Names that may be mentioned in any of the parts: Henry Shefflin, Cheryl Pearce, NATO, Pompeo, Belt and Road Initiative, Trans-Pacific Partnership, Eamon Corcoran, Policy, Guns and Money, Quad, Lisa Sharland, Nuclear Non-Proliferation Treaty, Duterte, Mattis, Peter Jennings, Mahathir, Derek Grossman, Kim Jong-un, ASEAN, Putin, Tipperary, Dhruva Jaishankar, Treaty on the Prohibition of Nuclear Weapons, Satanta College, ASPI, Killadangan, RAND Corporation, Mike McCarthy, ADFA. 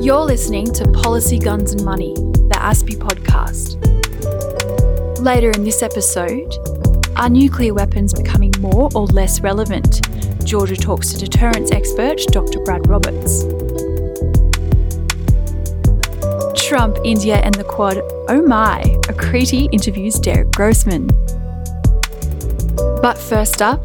You're listening to Policy, Guns and Money, the ASPI podcast. Later in this episode, are nuclear weapons becoming more or less relevant? Georgia talks to deterrence expert Dr. Brad Roberts. Trump, India and the Quad, oh my, Akriti interviews Derek Grossman. But first up,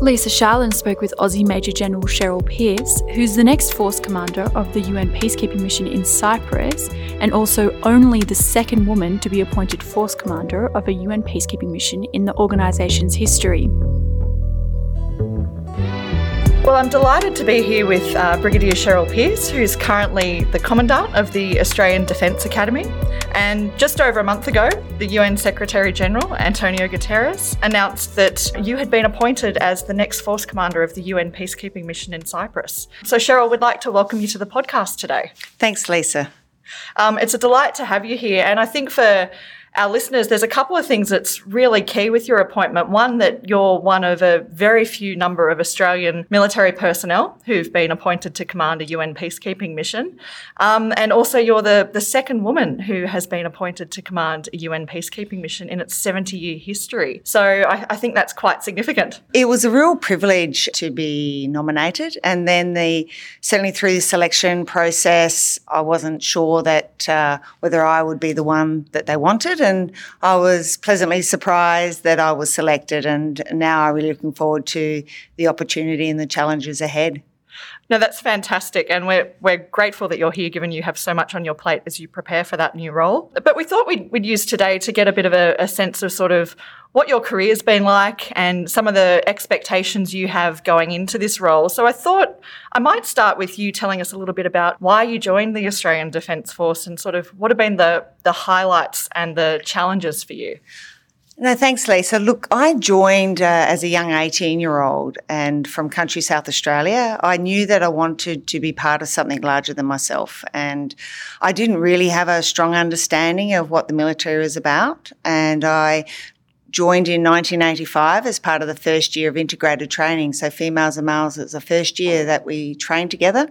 Lisa Sharland spoke with Aussie Major General Cheryl Pearce, who's the next force commander of the UN peacekeeping mission in Cyprus, and also only the second woman to be appointed force commander of a UN peacekeeping mission in the organisation's history. Well, I'm delighted to be here with Brigadier Cheryl Pearce, who's currently the Commandant of the Australian Defence Academy. And just over a month ago, the UN Secretary-General, Antonio Guterres, announced that you had been appointed as the next force commander of the UN peacekeeping mission in Cyprus. So Cheryl, we'd like to welcome you to the podcast today. Thanks, Lisa. It's a delight to have you here. And I think for our listeners, there's a couple of things that's really key with your appointment. One, that you're one of a very few number of Australian military personnel who've been appointed to command a UN peacekeeping mission. And also you're the second woman who has been appointed to command a UN peacekeeping mission in its 70-year history. So I think that's quite significant. It was a real privilege to be nominated. And then certainly through the selection process, I wasn't sure that whether I would be the one that they wanted. And I was pleasantly surprised that I was selected, and now I'm really looking forward to the opportunity and the challenges ahead. No, that's fantastic, and we're grateful that you're here, given you have so much on your plate as you prepare for that new role. But we thought we'd use today to get a bit of a sense of sort of what your career's been like and some of the expectations you have going into this role. So I thought I might start with you telling us a little bit about why you joined the Australian Defence Force and sort of what have been the highlights and the challenges for you. No, thanks, Lisa. Look, I joined as a young 18-year-old and from country South Australia. I knew that I wanted to be part of something larger than myself, and I didn't really have a strong understanding of what the military was about, and I joined in 1985 as part of the first year of integrated training. So females and males, it's the first year that we trained together.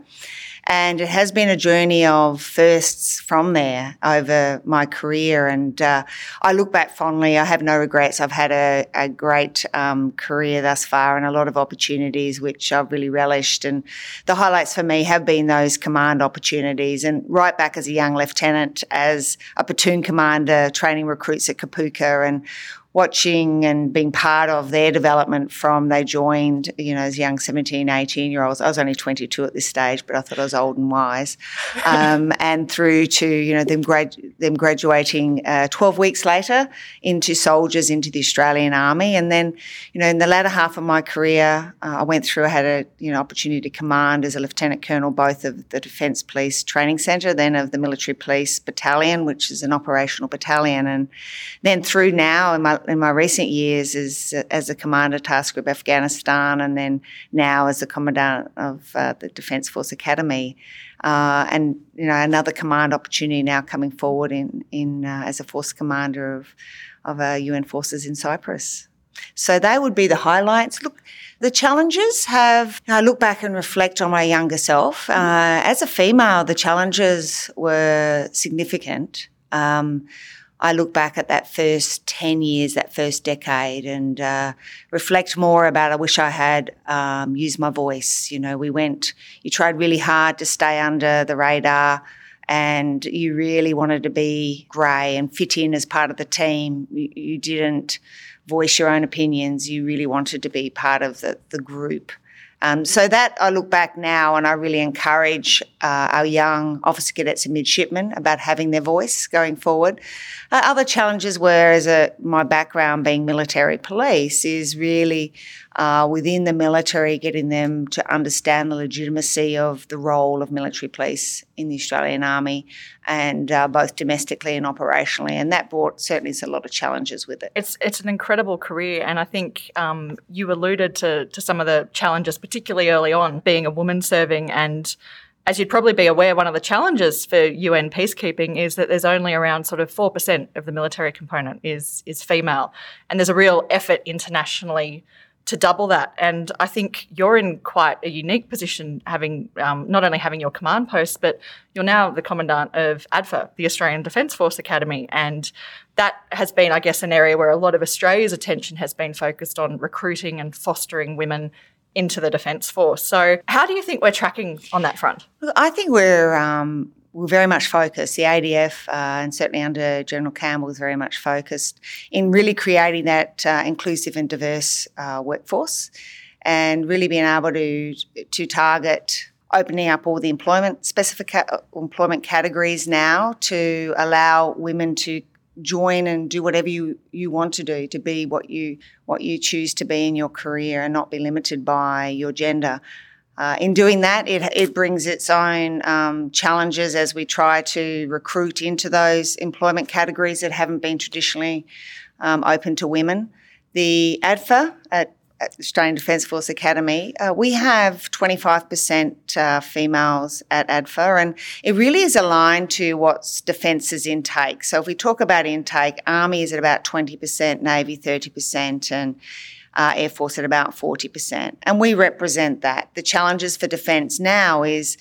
And it has been a journey of firsts from there over my career. And I look back fondly. I have no regrets. I've had a great career thus far and a lot of opportunities which I've really relished. And the highlights for me have been those command opportunities. And right back as a young lieutenant, as a platoon commander, training recruits at Kapuka and watching and being part of their development from they joined, as young 17, 18-year-olds. I was only 22 at this stage, but I thought I was old and wise. And through to, them graduating 12 weeks later into soldiers into the Australian Army. And then, in the latter half of my career, I had a, opportunity to command as a Lieutenant Colonel, both of the Defence Police Training Centre, then of the Military Police Battalion, which is an operational battalion. And then through now in my recent years as a commander task group Afghanistan, and then now as the commandant of the Defence Force Academy, and another command opportunity now coming forward in as a force commander of UN forces in Cyprus. So they would be the highlights. Look, the challenges have, I look back and reflect on my younger self. As a female, the challenges were significant. I look back at that first 10 years, that first decade, and reflect more about I wish I had used my voice. You tried really hard to stay under the radar, and you really wanted to be grey and fit in as part of the team. You didn't voice your own opinions. You really wanted to be part of the group. So that I look back now and I really encourage our young officer cadets and midshipmen about having their voice going forward. Other challenges were, my background being military police, is really within the military getting them to understand the legitimacy of the role of military police in the Australian Army, and both domestically and operationally. And that brought certainly a lot of challenges with it. It's an incredible career, and I think you alluded to some of the challenges, particularly early on, being a woman serving. And as you'd probably be aware, one of the challenges for UN peacekeeping is that there's only around sort of 4% of the military component is female, and there's a real effort internationally to double that. And I think you're in quite a unique position, having not only having your command post, but you're now the commandant of ADFA, the Australian Defence Force Academy, and that has been, I guess, an area where a lot of Australia's attention has been focused on recruiting and fostering women into the Defence Force. So how do you think we're tracking on that front? I think we're very much focused. The ADF and certainly under General Campbell is very much focused in really creating that inclusive and diverse workforce, and really being able to target opening up all the employment categories now to allow women to join and do whatever you want to do, to be what you choose to be in your career and not be limited by your gender. In doing that, it brings its own challenges as we try to recruit into those employment categories that haven't been traditionally open to women. The ADFA at the Australian Defence Force Academy, we have 25% females at ADFA, and it really is aligned to what's Defence's intake. So if we talk about intake, Army is at about 20%, Navy 30%, and Air Force at about 40%, and we represent that. The challenges for Defence now is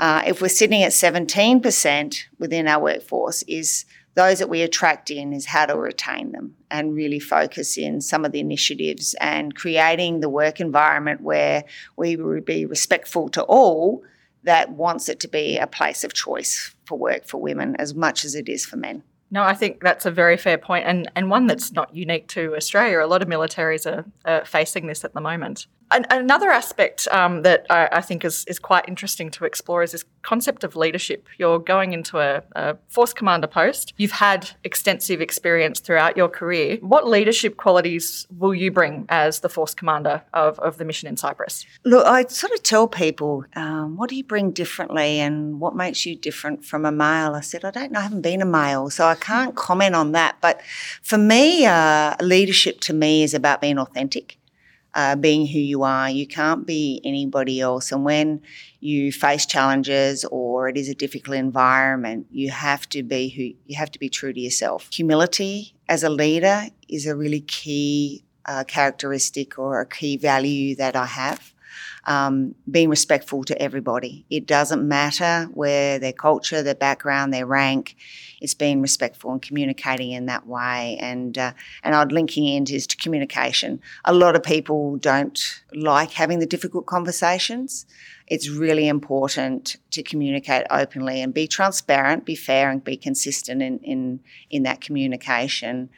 if we're sitting at 17% within our workforce, is those that we attract in, is how to retain them and really focus in some of the initiatives and creating the work environment where we would be respectful to all that wants it to be a place of choice for work for women as much as it is for men. No, I think that's a very fair point, and one that's not unique to Australia. A lot of militaries are facing this at the moment. And another aspect that I think is quite interesting to explore is this concept of leadership. You're going into a force commander post. You've had extensive experience throughout your career. What leadership qualities will you bring as the force commander of the mission in Cyprus? Look, I sort of tell people, what do you bring differently and what makes you different from a male? I said, I don't know, I haven't been a male, so I can't comment on that. But for me, leadership to me is about being authentic, being who you are. You can't be anybody else. And when you face challenges or it is a difficult environment, you have to be true to yourself. Humility as a leader is a really key characteristic or a key value that I have. Being respectful to everybody. It doesn't matter where their culture, their background, their rank. It's being respectful and communicating in that way. And I'd linking into communication. A lot of people don't like having the difficult conversations. It's really important to communicate openly and be transparent, be fair, and be consistent in that communication.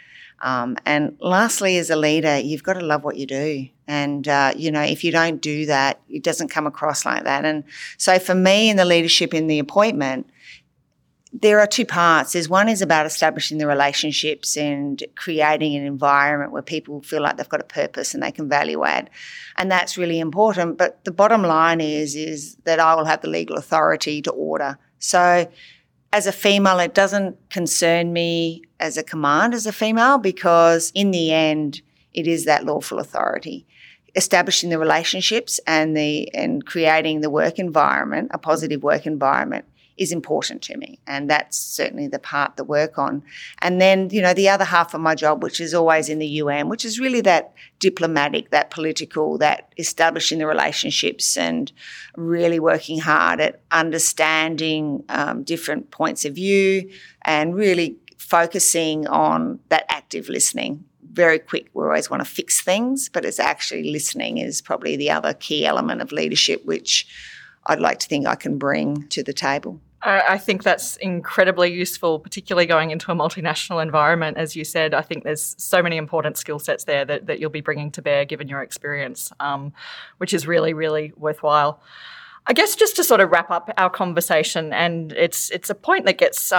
And lastly, as a leader, you've got to love what you do. And, if you don't do that, it doesn't come across like that. And so for me in the leadership in the appointment, there are two parts. There's one is about establishing the relationships and creating an environment where people feel like they've got a purpose and they can value add. And that's really important. But the bottom line is that I will have the legal authority to order. So as a female, it doesn't concern me as a command as a female, because in the end, it is that lawful authority. Establishing the relationships and creating the work environment, a positive work environment, is important to me, and that's certainly the part to work on. And then, the other half of my job, which is always in the UN, which is really that diplomatic, that political, that establishing the relationships and really working hard at understanding different points of view and really focusing on that active listening. Very quick, we always want to fix things, but it's actually listening is probably the other key element of leadership, which I'd like to think I can bring to the table. I think that's incredibly useful, particularly going into a multinational environment. As you said, I think there's so many important skill sets there that you'll be bringing to bear given your experience, which is really, really worthwhile. I guess just to sort of wrap up our conversation, and it's a point that gets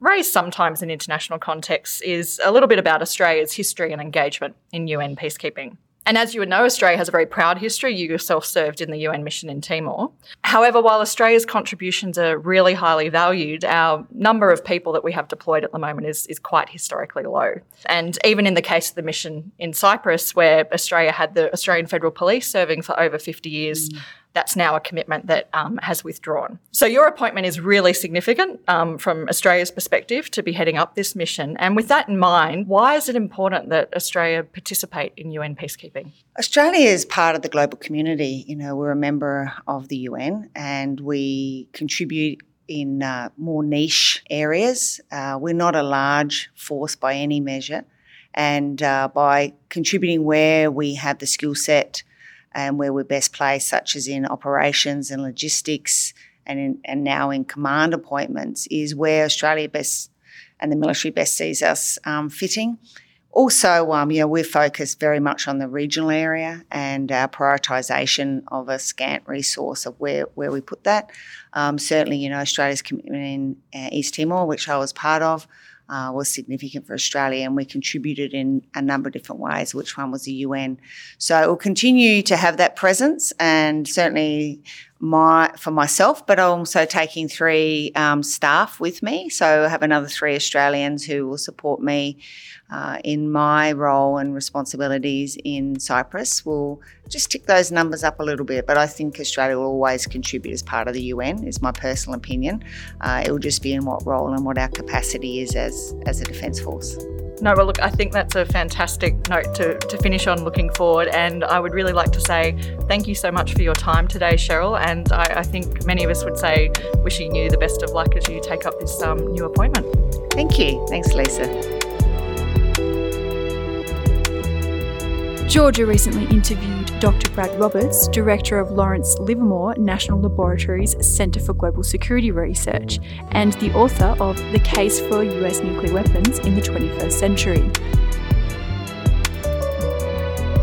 raised sometimes in international contexts, is a little bit about Australia's history and engagement in UN peacekeeping. And as you would know, Australia has a very proud history. You yourself served in the UN mission in Timor. However, while Australia's contributions are really highly valued, our number of people that we have deployed at the moment is quite historically low. And even in the case of the mission in Cyprus, where Australia had the Australian Federal Police serving for over 50 years, that's now a commitment that has withdrawn. So your appointment is really significant from Australia's perspective to be heading up this mission. And with that in mind, why is it important that Australia participate in UN peacekeeping? Australia is part of the global community. You know, we're a member of the UN and we contribute in more niche areas. We're not a large force by any measure. And by contributing where we have the skill set and where we're best placed, such as in operations and logistics and now in command appointments, is where Australia best and the military best sees us fitting. Also, you know, we're focused very much on the regional area and our prioritisation of a scant resource of where we put that. Certainly, you know, Australia's commitment in East Timor, which I was part of, was significant for Australia, and we contributed in a number of different ways, which one was the UN. So we'll continue to have that presence, and certainly for myself, but I'm also taking 3 staff with me. So I have another 3 Australians who will support me in my role and responsibilities in Cyprus. We'll just tick those numbers up a little bit, but I think Australia will always contribute as part of the UN, is my personal opinion. It will just be in what role and what our capacity is as a defence force. No, well, look, I think that's a fantastic note to finish on looking forward, and I would really like to say thank you so much for your time today, Cheryl, and I think many of us would say wishing you the best of luck as you take up this new appointment. Thank you. Thanks, Lisa. Georgia recently interviewed Dr. Brad Roberts, Director of Lawrence Livermore National Laboratory's Centre for Global Security Research and the author of The Case for US Nuclear Weapons in the 21st Century.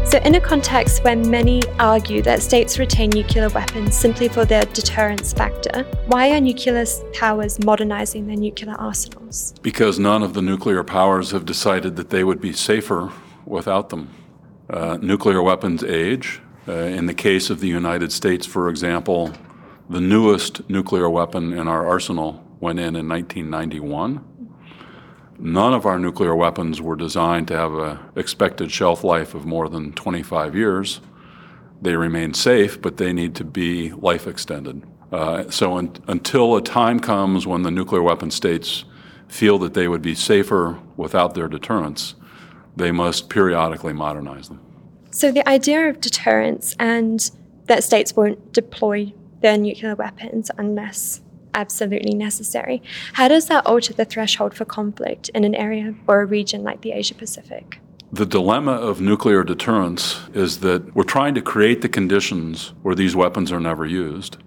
So in a context where many argue that states retain nuclear weapons simply for their deterrence factor, why are nuclear powers modernising their nuclear arsenals? Because none of the nuclear powers have decided that they would be safer without them. Nuclear weapons age. In the case of the United States, for example, the newest nuclear weapon in our arsenal went in 1991. None of our nuclear weapons were designed to have an expected shelf life of more than 25 years. They remain safe, but they need to be life extended. So until a time comes when the nuclear weapon states feel that they would be safer without their deterrence, they must periodically modernize them. So the idea of deterrence and that states won't deploy their nuclear weapons unless absolutely necessary, how does that alter the threshold for conflict in an area or a region like the Asia-Pacific? The dilemma of nuclear deterrence is that we're trying to create the conditions where these weapons are never used.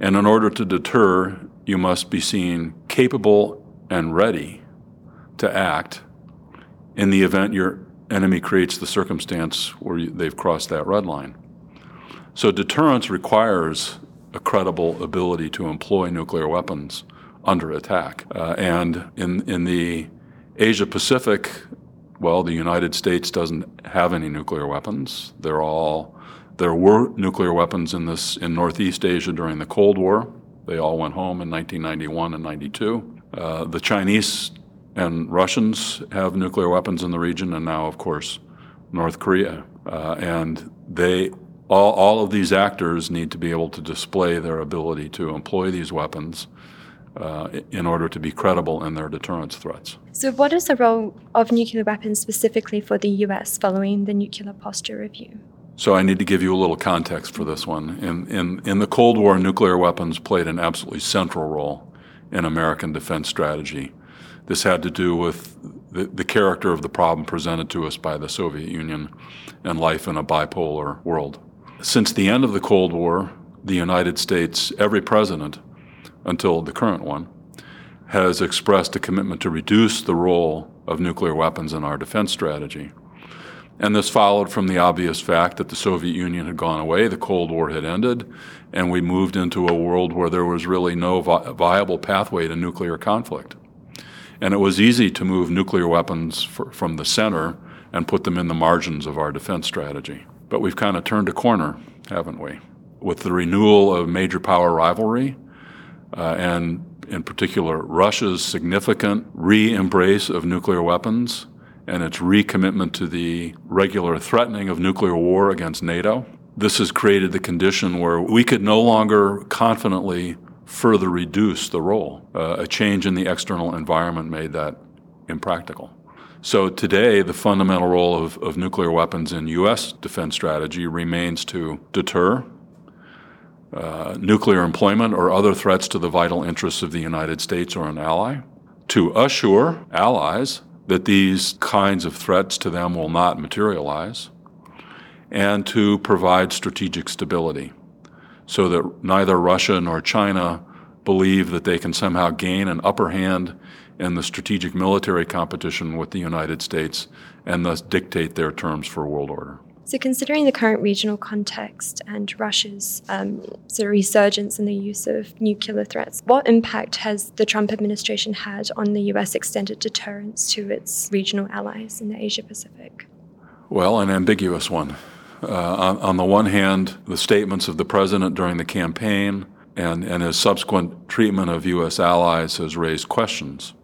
And in order to deter, you must be seen capable and ready to act in the event your enemy creates the circumstance where they've crossed that red line. So deterrence requires a credible ability to employ nuclear weapons under attack. And in the Asia-Pacific, well, the United States doesn't have any nuclear weapons. There were nuclear weapons in Northeast Asia during the Cold War. They all went home in 1991 and 92. The Chinese and Russians have nuclear weapons in the region, and now, of course, North Korea. And they, all of these actors need to be able to display their ability to employ these weapons in order to be credible in their deterrence threats. So what is the role of nuclear weapons specifically for the US following the nuclear posture review? So I need to give you a little context for this one. In the Cold War, nuclear weapons played an absolutely central role in American defense strategy. This had to do with the character of the problem presented to us by the Soviet Union and life in a bipolar world. Since the end of the Cold War, the United States, every president until the current one, has expressed a commitment to reduce the role of nuclear weapons in our defense strategy. And this followed from the obvious fact that the Soviet Union had gone away, the Cold War had ended, and we moved into a world where there was really no viable pathway to nuclear conflict. And it was easy to move nuclear weapons from the center and put them in the margins of our defense strategy. But we've kind of turned a corner, haven't we? With the renewal of major power rivalry, and in particular Russia's significant re-embrace of nuclear weapons and its recommitment to the regular threatening of nuclear war against NATO, This has created the condition where we could no longer confidently further reduce the role. A change in the external environment made that impractical. So today, the fundamental role of nuclear weapons in U.S. defense strategy remains to deter nuclear employment or other threats to the vital interests of the United States or an ally, to assure allies that these kinds of threats to them will not materialize, and to provide strategic stability so that neither Russia nor China believe that they can somehow gain an upper hand in the strategic military competition with the United States and thus dictate their terms for world order. So considering the current regional context and Russia's sort of resurgence in the use of nuclear threats, what impact has the Trump administration had on the U.S. extended deterrence to its regional allies in the Asia-Pacific? Well, an ambiguous one. On the one hand, the statements of the president during the campaign and his subsequent treatment of U.S. allies has raised questions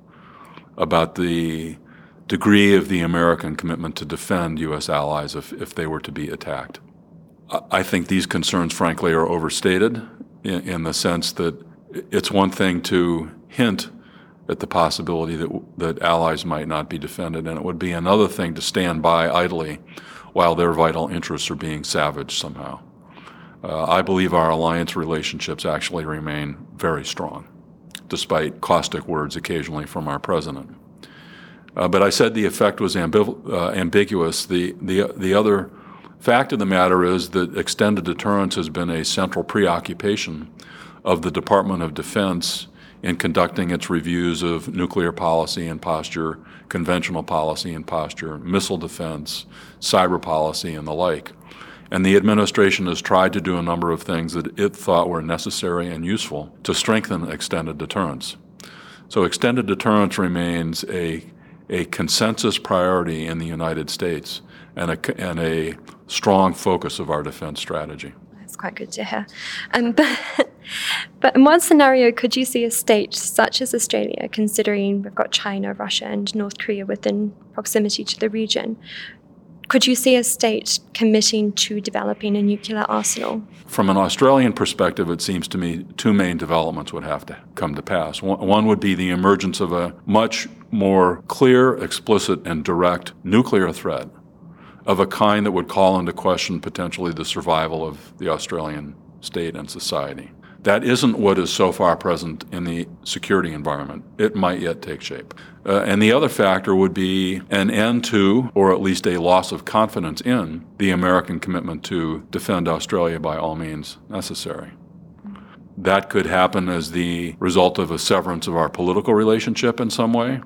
about the degree of the American commitment to defend U.S. allies if they were to be attacked. I think these concerns, frankly, are overstated in the sense that it's one thing to hint at the possibility that allies might not be defended, and it would be another thing to stand by idly while their vital interests are being savaged somehow. I believe our alliance relationships actually remain very strong, despite caustic words occasionally from our president. But I said the effect was ambiguous. The other fact of the matter is that extended deterrence has been a central preoccupation of the Department of Defense in conducting its reviews of nuclear policy and posture, conventional policy and posture, missile defense, cyber policy, and the like. And the administration has tried to do a number of things that it thought were necessary and useful to strengthen extended deterrence. So extended deterrence remains a consensus priority in the United States and a strong focus of our defense strategy. That's quite good to hear. But in one scenario, could you see a state such as Australia, considering we've got China, Russia, and North Korea within proximity to the region, could you see a state committing to developing a nuclear arsenal? From an Australian perspective, it seems to me two main developments would have to come to pass. One would be the emergence of a much more clear, explicit, and direct nuclear threat of a kind that would call into question potentially the survival of the Australian state and society. That isn't what is so far present in the security environment. It might yet take shape. And the other factor would be an end to, or at least a loss of confidence in, the American commitment to defend Australia by all means necessary. That could happen as the result of a severance of our political relationship in some way.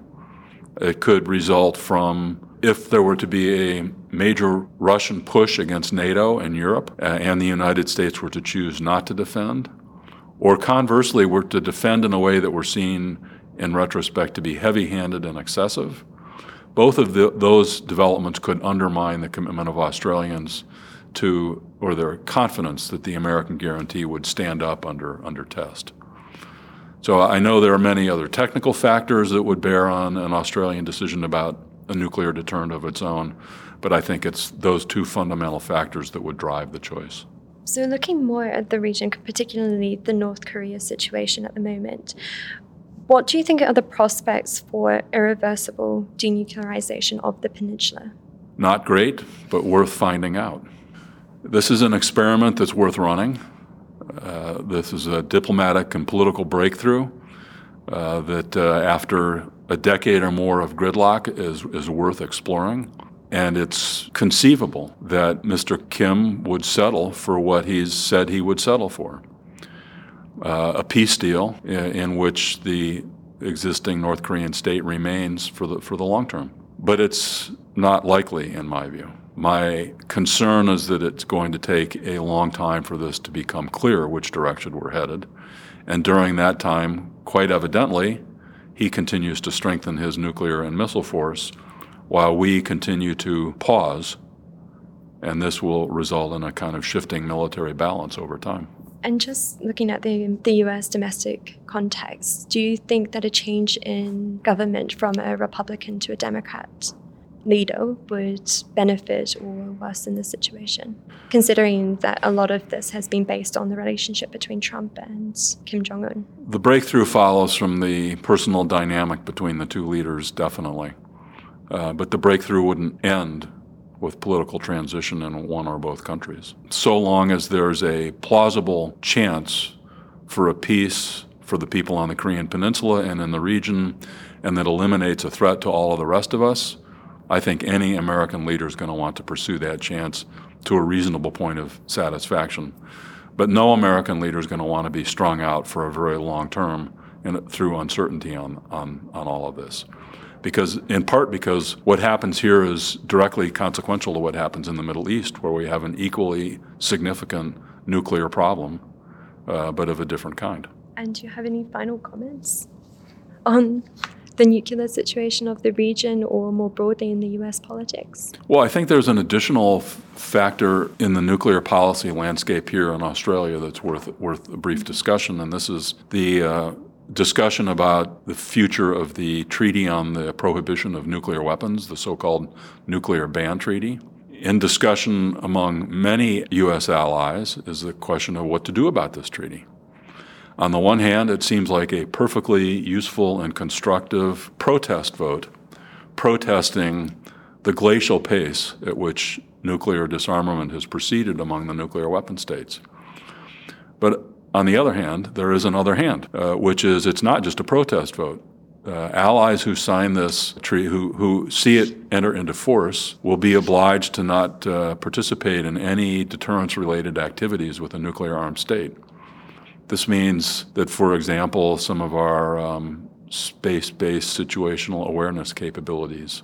It could result from, if there were to be a major Russian push against NATO and Europe, and the United States were to choose not to defend, or conversely, were to defend in a way that were seen in retrospect to be heavy-handed and excessive. Both of those developments could undermine the commitment of Australians to, or their confidence that the American guarantee would stand up under test. So I know there are many other technical factors that would bear on an Australian decision about a nuclear deterrent of its own, but I think it's those two fundamental factors that would drive the choice. So looking more at the region, particularly the North Korea situation at the moment, what do you think are the prospects for irreversible denuclearization of the peninsula? Not great, but worth finding out. This is an experiment that's worth running. This is a diplomatic and political breakthrough that after a decade or more of gridlock is worth exploring. And it's conceivable that Mr. Kim would settle for what he's said he would settle for, a peace deal in which the existing North Korean state remains for the long term. But it's not likely, in my view. My concern is that it's going to take a long time for this to become clear which direction we're headed. And during that time, quite evidently, he continues to strengthen his nuclear and missile force while we continue to pause, and this will result in a kind of shifting military balance over time. And just looking at the U.S. domestic context, do you think that a change in government from a Republican to a Democrat leader would benefit or worsen the situation, considering that a lot of this has been based on the relationship between Trump and Kim Jong-un. The breakthrough follows from the personal dynamic between the two leaders, definitely. But the breakthrough wouldn't end with political transition in one or both countries, so long as there's a plausible chance for a peace for the people on the Korean Peninsula and in the region, and that eliminates a threat to all of the rest of us. I think any American leader is going to want to pursue that chance to a reasonable point of satisfaction. But no American leader is going to want to be strung out for a very long term and through uncertainty on all of this. Because, in part because what happens here is directly consequential to what happens in the Middle East, where we have an equally significant nuclear problem, but of a different kind. And do you have any final comments on the nuclear situation of the region or more broadly in the U.S. politics? Well, I think there's an additional factor in the nuclear policy landscape here in Australia that's worth a brief discussion, and this is the discussion about the future of the Treaty on the Prohibition of Nuclear Weapons, the so-called Nuclear Ban Treaty. In discussion among many U.S. allies is the question of what to do about this treaty. On the one hand, it seems like a perfectly useful and constructive protest vote, protesting the glacial pace at which nuclear disarmament has proceeded among the nuclear weapon states. But on the other hand, there is another hand, which is it's not just a protest vote. Allies who sign this treaty, who see it enter into force, will be obliged to not participate in any deterrence-related activities with a nuclear-armed state. This means that, for example, some of our space-based situational awareness capabilities,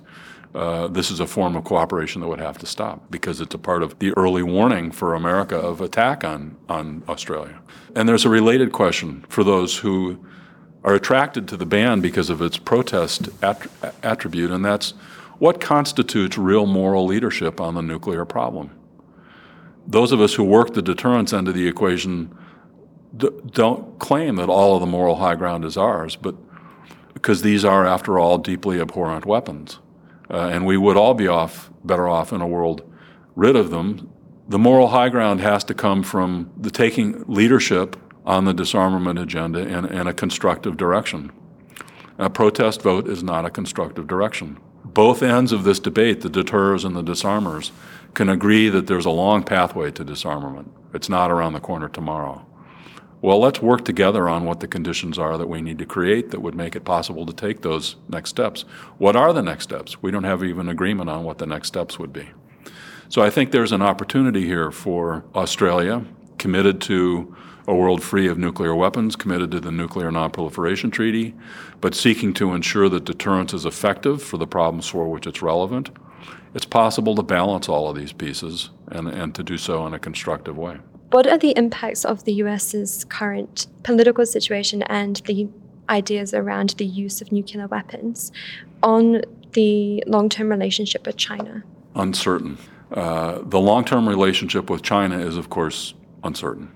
this is a form of cooperation that would have to stop because it's a part of the early warning for America of attack on Australia. And there's a related question for those who are attracted to the ban because of its protest attribute, and that's what constitutes real moral leadership on the nuclear problem. Those of us who work the deterrence end of the equation don't claim that all of the moral high ground is ours, but because these are, after all, deeply abhorrent weapons. And we would all be better off in a world rid of them. The moral high ground has to come from the taking leadership on the disarmament agenda in a constructive direction. A protest vote is not a constructive direction. Both ends of this debate, the deterrers and the disarmers, can agree that there's a long pathway to disarmament. It's not around the corner tomorrow. Well, let's work together on what the conditions are that we need to create that would make it possible to take those next steps. What are the next steps? We don't have even agreement on what the next steps would be. So I think there's an opportunity here for Australia, committed to a world free of nuclear weapons, committed to the Nuclear Non-Proliferation Treaty, but seeking to ensure that deterrence is effective for the problems for which it's relevant. It's possible to balance all of these pieces and to do so in a constructive way. What are the impacts of the US's current political situation and the ideas around the use of nuclear weapons on the long-term relationship with China? Uncertain. The long-term relationship with China is, of course, uncertain.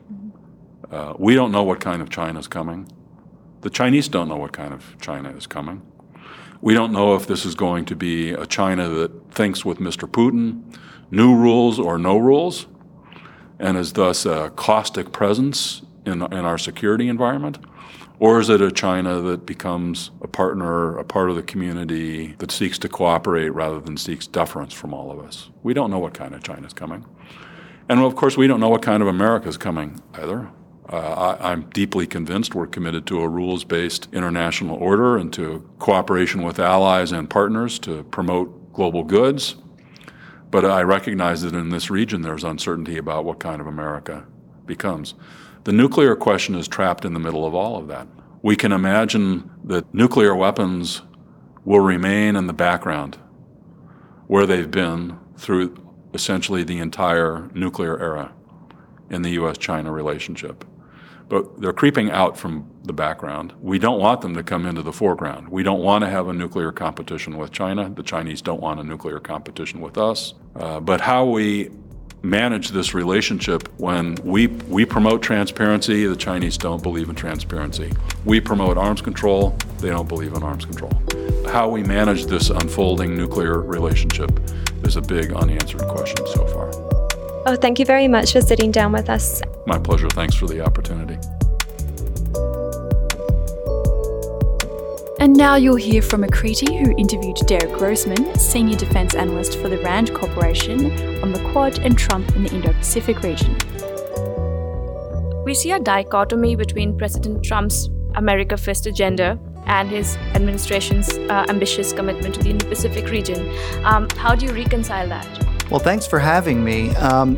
Mm-hmm. We don't know what kind of China is coming. The Chinese don't know what kind of China is coming. We don't know if this is going to be a China that thinks with Mr. Putin, new rules or no rules, and is thus a caustic presence in our security environment? Or is it a China that becomes a partner, a part of the community that seeks to cooperate rather than seeks deference from all of us? We don't know what kind of China's coming. And of course, we don't know what kind of America's coming either. I'm deeply convinced we're committed to a rules-based international order and to cooperation with allies and partners to promote global goods. But I recognize that in this region there's uncertainty about what kind of America becomes. The nuclear question is trapped in the middle of all of that. We can imagine that nuclear weapons will remain in the background where they've been through essentially the entire nuclear era in the U.S.-China relationship. But they're creeping out from the background. We don't want them to come into the foreground. We don't want to have a nuclear competition with China. The Chinese don't want a nuclear competition with us. But how we manage this relationship when we promote transparency, the Chinese don't believe in transparency. We promote arms control, they don't believe in arms control. how we manage this unfolding nuclear relationship is a big unanswered question so far. Oh, thank you very much for sitting down with us. My pleasure. Thanks for the opportunity. And now you'll hear from Akriti, who interviewed Derek Grossman, Senior Defence Analyst for the RAND Corporation, on the Quad and Trump in the Indo-Pacific region. We see a dichotomy between President Trump's America First agenda and his administration's ambitious commitment to the Indo-Pacific region. How do you reconcile that? Well, thanks for having me.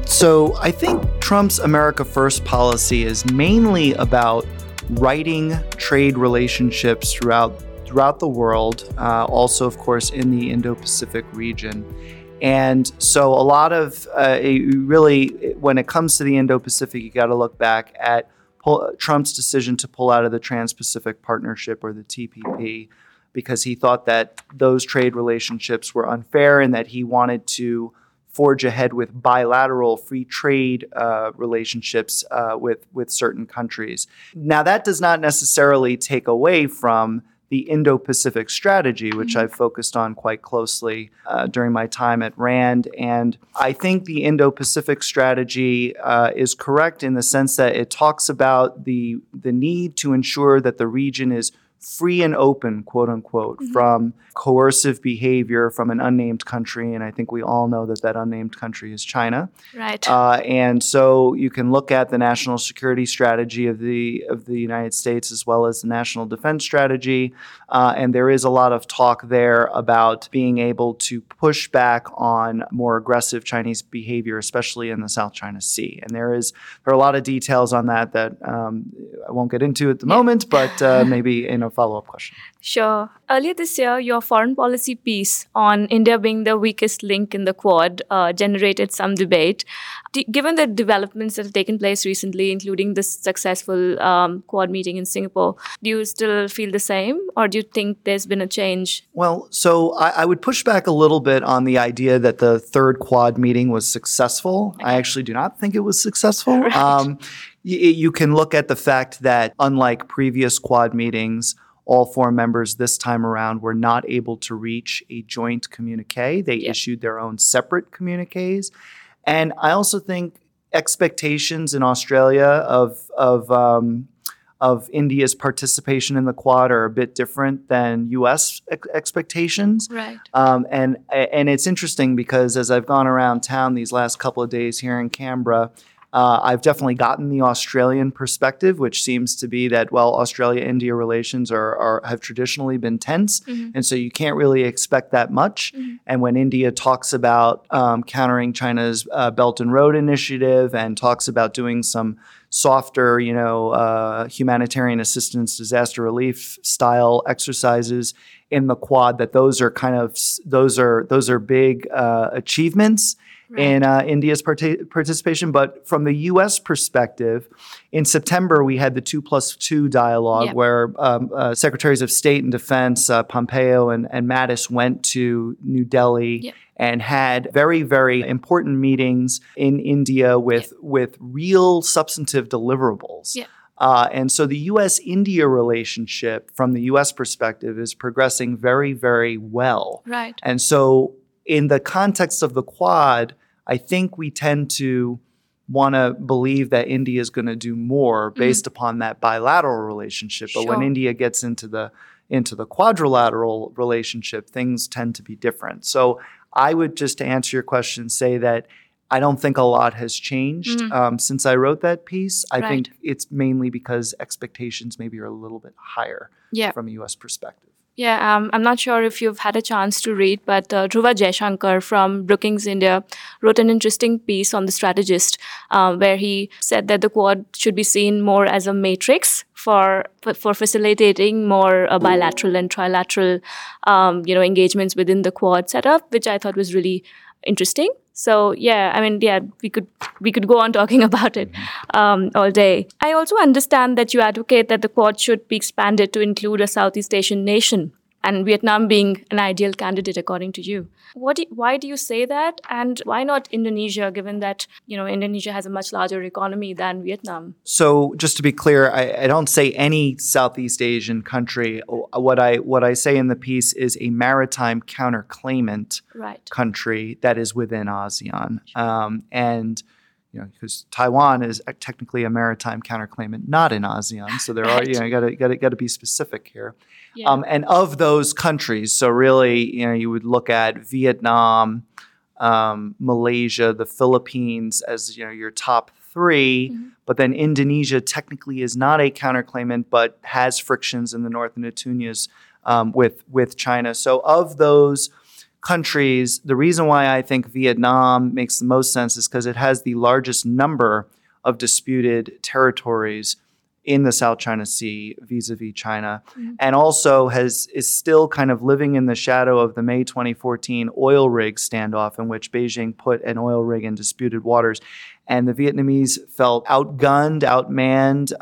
So I think Trump's America First policy is mainly about righting trade relationships throughout the world, also, of course, in the Indo-Pacific region. And so a lot of, really, when it comes to the Indo-Pacific, you got to look back at Trump's decision to pull out of the Trans-Pacific Partnership, or the TPP, because he thought that those trade relationships were unfair and that he wanted to forge ahead with bilateral free trade relationships with certain countries. Now, that does not necessarily take away from the Indo-Pacific strategy, which I've focused on quite closely during my time at RAND. And I think the Indo-Pacific strategy is correct in the sense that it talks about the need to ensure that the region is free and open, quote unquote, from coercive behavior from an unnamed country. And I think we all know that that unnamed country is China. Right. And so you can look at the national security strategy of the United States as well as the national defense strategy. And there is a lot of talk there about being able to push back on more aggressive Chinese behavior, especially in the South China Sea. And there are a lot of details on that I won't get into at the moment, but maybe in a follow-up question. Sure. Earlier this year, your foreign policy piece on India being the weakest link in the Quad generated some debate. Given the developments that have taken place recently, including this successful Quad meeting in Singapore, do you still feel the same, or do you think there's been a change? Well, so I would push back a little bit on the idea that the third Quad meeting was successful. Okay. I actually do not think it was successful. Right. You can look at the fact that, unlike previous Quad meetings, all four members this time around were not able to reach a joint communique. They issued their own separate communiques. And I also think expectations in Australia of India's participation in the Quad are a bit different than U.S. expectations. Right. And it's interesting because as I've gone around town these last couple of days here in Canberra, I've definitely gotten the Australian perspective, which seems to be that, well, Australia-India relations have traditionally been tense, and so you can't really expect that much. Mm-hmm. And when India talks about countering China's Belt and Road Initiative and talks about doing some softer, humanitarian assistance, disaster relief style exercises in the Quad, that those are big achievements. Right. In India's participation. But from the U.S. perspective, in September, we had the 2+2 dialogue where secretaries of state and defense, Pompeo and Mattis, went to New Delhi and had very, very important meetings in India with real substantive deliverables. Yeah. And so the U.S.-India relationship from the U.S. perspective is progressing very, very well. Right. And so in the context of the Quad, I think we tend to want to believe that India is going to do more based upon that bilateral relationship. But when India gets into the quadrilateral relationship, things tend to be different. So I would just, to answer your question, say that I don't think a lot has changed since I wrote that piece. I think it's mainly because expectations maybe are a little bit higher from a U.S. perspective. Yeah, I'm not sure if you've had a chance to read, but Dhruva Jaishankar from Brookings India wrote an interesting piece on The Strategist, where he said that the Quad should be seen more as a matrix for facilitating more bilateral and trilateral, engagements within the Quad setup, which I thought was really interesting. So we could go on talking about it all day. I also understand that you advocate that the Quad should be expanded to include a Southeast Asian nation and Vietnam being an ideal candidate, according to you. Why do you say that? And why not Indonesia, given that, you know, Indonesia has a much larger economy than Vietnam? So just to be clear, I don't say any Southeast Asian country. What I say in the piece is a maritime counterclaimant country that is within ASEAN. And you know, because Taiwan is technically a maritime counterclaimant, not in ASEAN. So there are, you know, you got to be specific here. Yeah. And of those countries, so really, you know, you would look at Vietnam, Malaysia, the Philippines as, you know, your top three. Mm-hmm. But then Indonesia technically is not a counterclaimant, but has frictions in the north and Petunias with China. So of those countries, the reason why I think Vietnam makes the most sense is because it has the largest number of disputed territories in the South China Sea vis-a-vis China, mm-hmm. and also is still kind of living in the shadow of the May 2014 oil rig standoff, in which Beijing put an oil rig in disputed waters. And the Vietnamese felt outgunned, outmanned,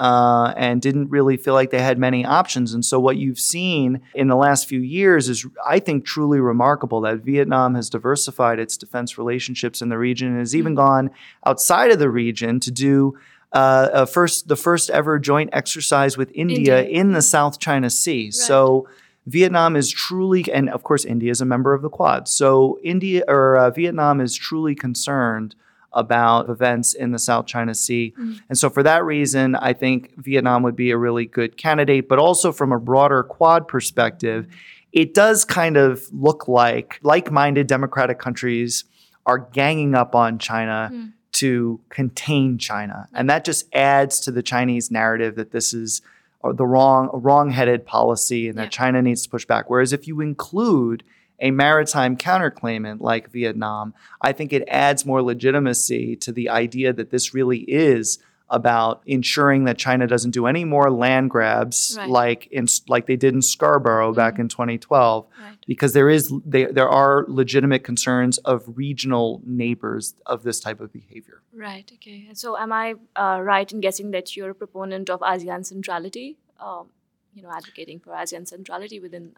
and didn't really feel like they had many options. And so what you've seen in the last few years is, I think, truly remarkable that Vietnam has diversified its defense relationships in the region and has even gone outside of the region to do the first ever joint exercise with India in the South China Sea. Right. So Vietnam is truly, and of course India is a member of the Quad. So Vietnam is truly concerned about events in the South China Sea. Mm. And so for that reason, I think Vietnam would be a really good candidate. But also from a broader Quad perspective, it does kind of look like-minded democratic countries are ganging up on China to contain China. And that just adds to the Chinese narrative that this is the wrong-headed policy and that China needs to push back. Whereas if you include a maritime counterclaimant like Vietnam, I think it adds more legitimacy to the idea that this really is about ensuring that China doesn't do any more land grabs like they did in Scarborough back in 2012, because there are legitimate concerns of regional neighbors of this type of behavior. Right. Okay. So am I right in guessing that you're a proponent of ASEAN centrality? You know, advocating for ASEAN centrality within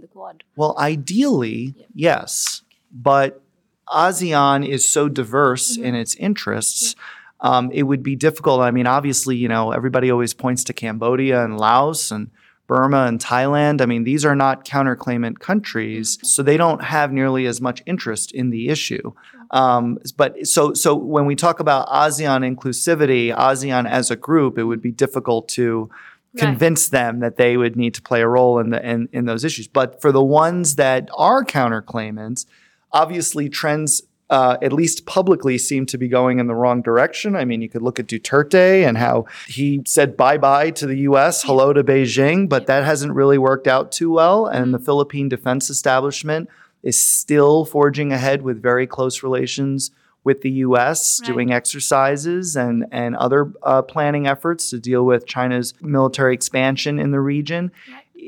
the Quad? Well, ideally, yes. Okay. But ASEAN is so diverse in its interests, it would be difficult. I mean, obviously, you know, everybody always points to Cambodia and Laos and Burma and Thailand. I mean, these are not counterclaimant countries, so they don't have nearly as much interest in the issue. But so when we talk about ASEAN inclusivity, ASEAN as a group, it would be difficult to convince them that they would need to play a role in those issues. But for the ones that are counterclaimants, obviously trends, at least publicly, seem to be going in the wrong direction. I mean, you could look at Duterte and how he said bye-bye to the U.S., hello to Beijing, but that hasn't really worked out too well. And the Philippine defense establishment is still forging ahead with very close relations with the U.S., doing exercises and other planning efforts to deal with China's military expansion in the region.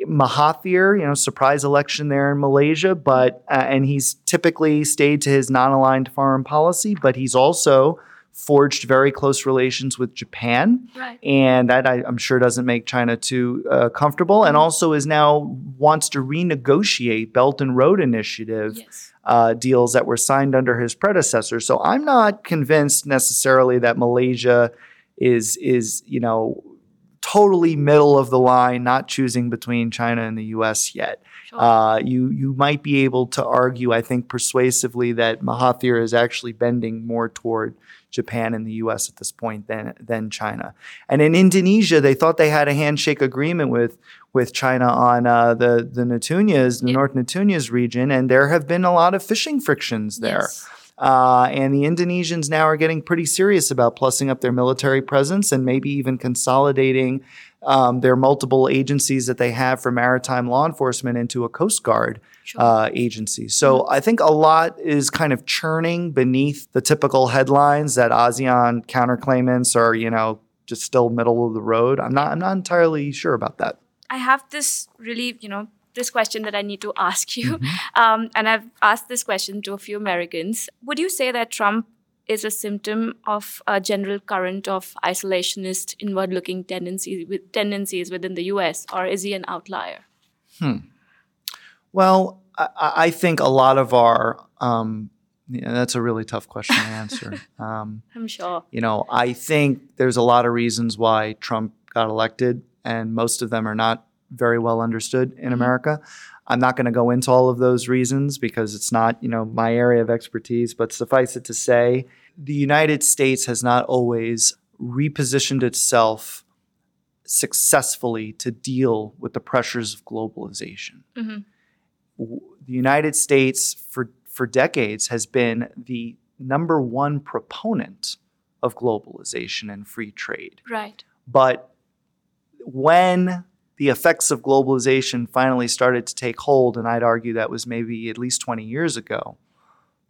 Mahathir, you know, surprise election there in Malaysia, but and he's typically stayed to his non-aligned foreign policy, but he's also forged very close relations with Japan, and that I'm sure doesn't make China too comfortable, and also is now wants to renegotiate Belt and Road Initiative deals that were signed under his predecessor. So I'm not convinced necessarily that Malaysia is you know, totally middle of the line, not choosing between China and the U.S. yet. Sure. You might be able to argue, I think, persuasively that Mahathir is actually bending more toward Japan and the U.S. at this point than China. And in Indonesia, they thought they had a handshake agreement with China on the Petunias, the North Petunias region, and there have been a lot of fishing frictions there. Yes. And the Indonesians now are getting pretty serious about plussing up their military presence and maybe even consolidating their multiple agencies that they have for maritime law enforcement into a Coast Guard agency. So I think a lot is kind of churning beneath the typical headlines that ASEAN counterclaimants are, you know, just still middle of the road. I'm not entirely sure about that. I have this really, you know, this question that I need to ask you, and I've asked this question to a few Americans. Would you say that Trump is a symptom of a general current of isolationist, inward-looking tendencies within the U.S., or is he an outlier? Well, I think a lot of our yeah, that's a really tough question to answer. I'm sure. You know, I think there's a lot of reasons why Trump got elected, and most of them are not very well understood in America. I'm not going to go into all of those reasons because it's not, you know, my area of expertise, but suffice it to say, the United States has not always repositioned itself successfully to deal with the pressures of globalization. Mm-hmm. The United States, for decades, has been the number one proponent of globalization and free trade. Right. But when the effects of globalization finally started to take hold, and I'd argue that was maybe at least 20 years ago,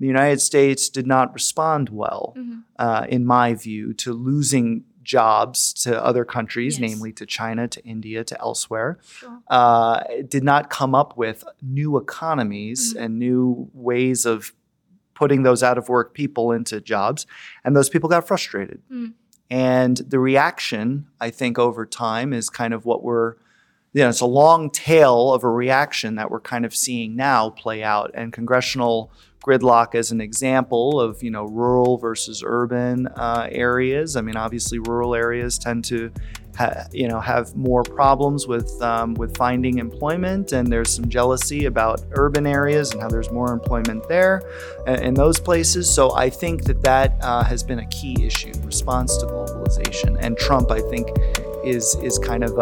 the United States did not respond well, in my view, to losing jobs to other countries, namely to China, to India, to elsewhere, did not come up with new economies and new ways of putting those out of work people into jobs. And those people got frustrated. And the reaction, I think, over time is kind of what we're, you know, it's a long tail of a reaction that we're kind of seeing now play out. And congressional gridlock as an example of, you know, rural versus urban areas. I mean, obviously, rural areas tend to, have more problems with finding employment, and there's some jealousy about urban areas and how there's more employment there in those places. So I think that has been a key issue, response to globalization. And Trump, I think, is kind of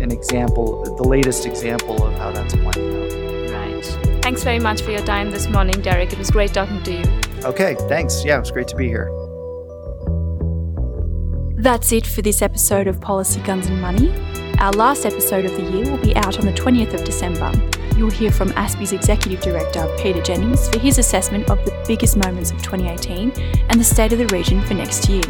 an example, the latest example of how that's playing out. Thanks very much for your time this morning, Derek. It was great talking to you. Okay, thanks. Yeah, it was great to be here. That's it for this episode of Policy, Guns and Money. Our last episode of the year will be out on the 20th of December. You'll hear from ASPI's Executive Director, Peter Jennings, for his assessment of the biggest moments of 2018 and the state of the region for next year.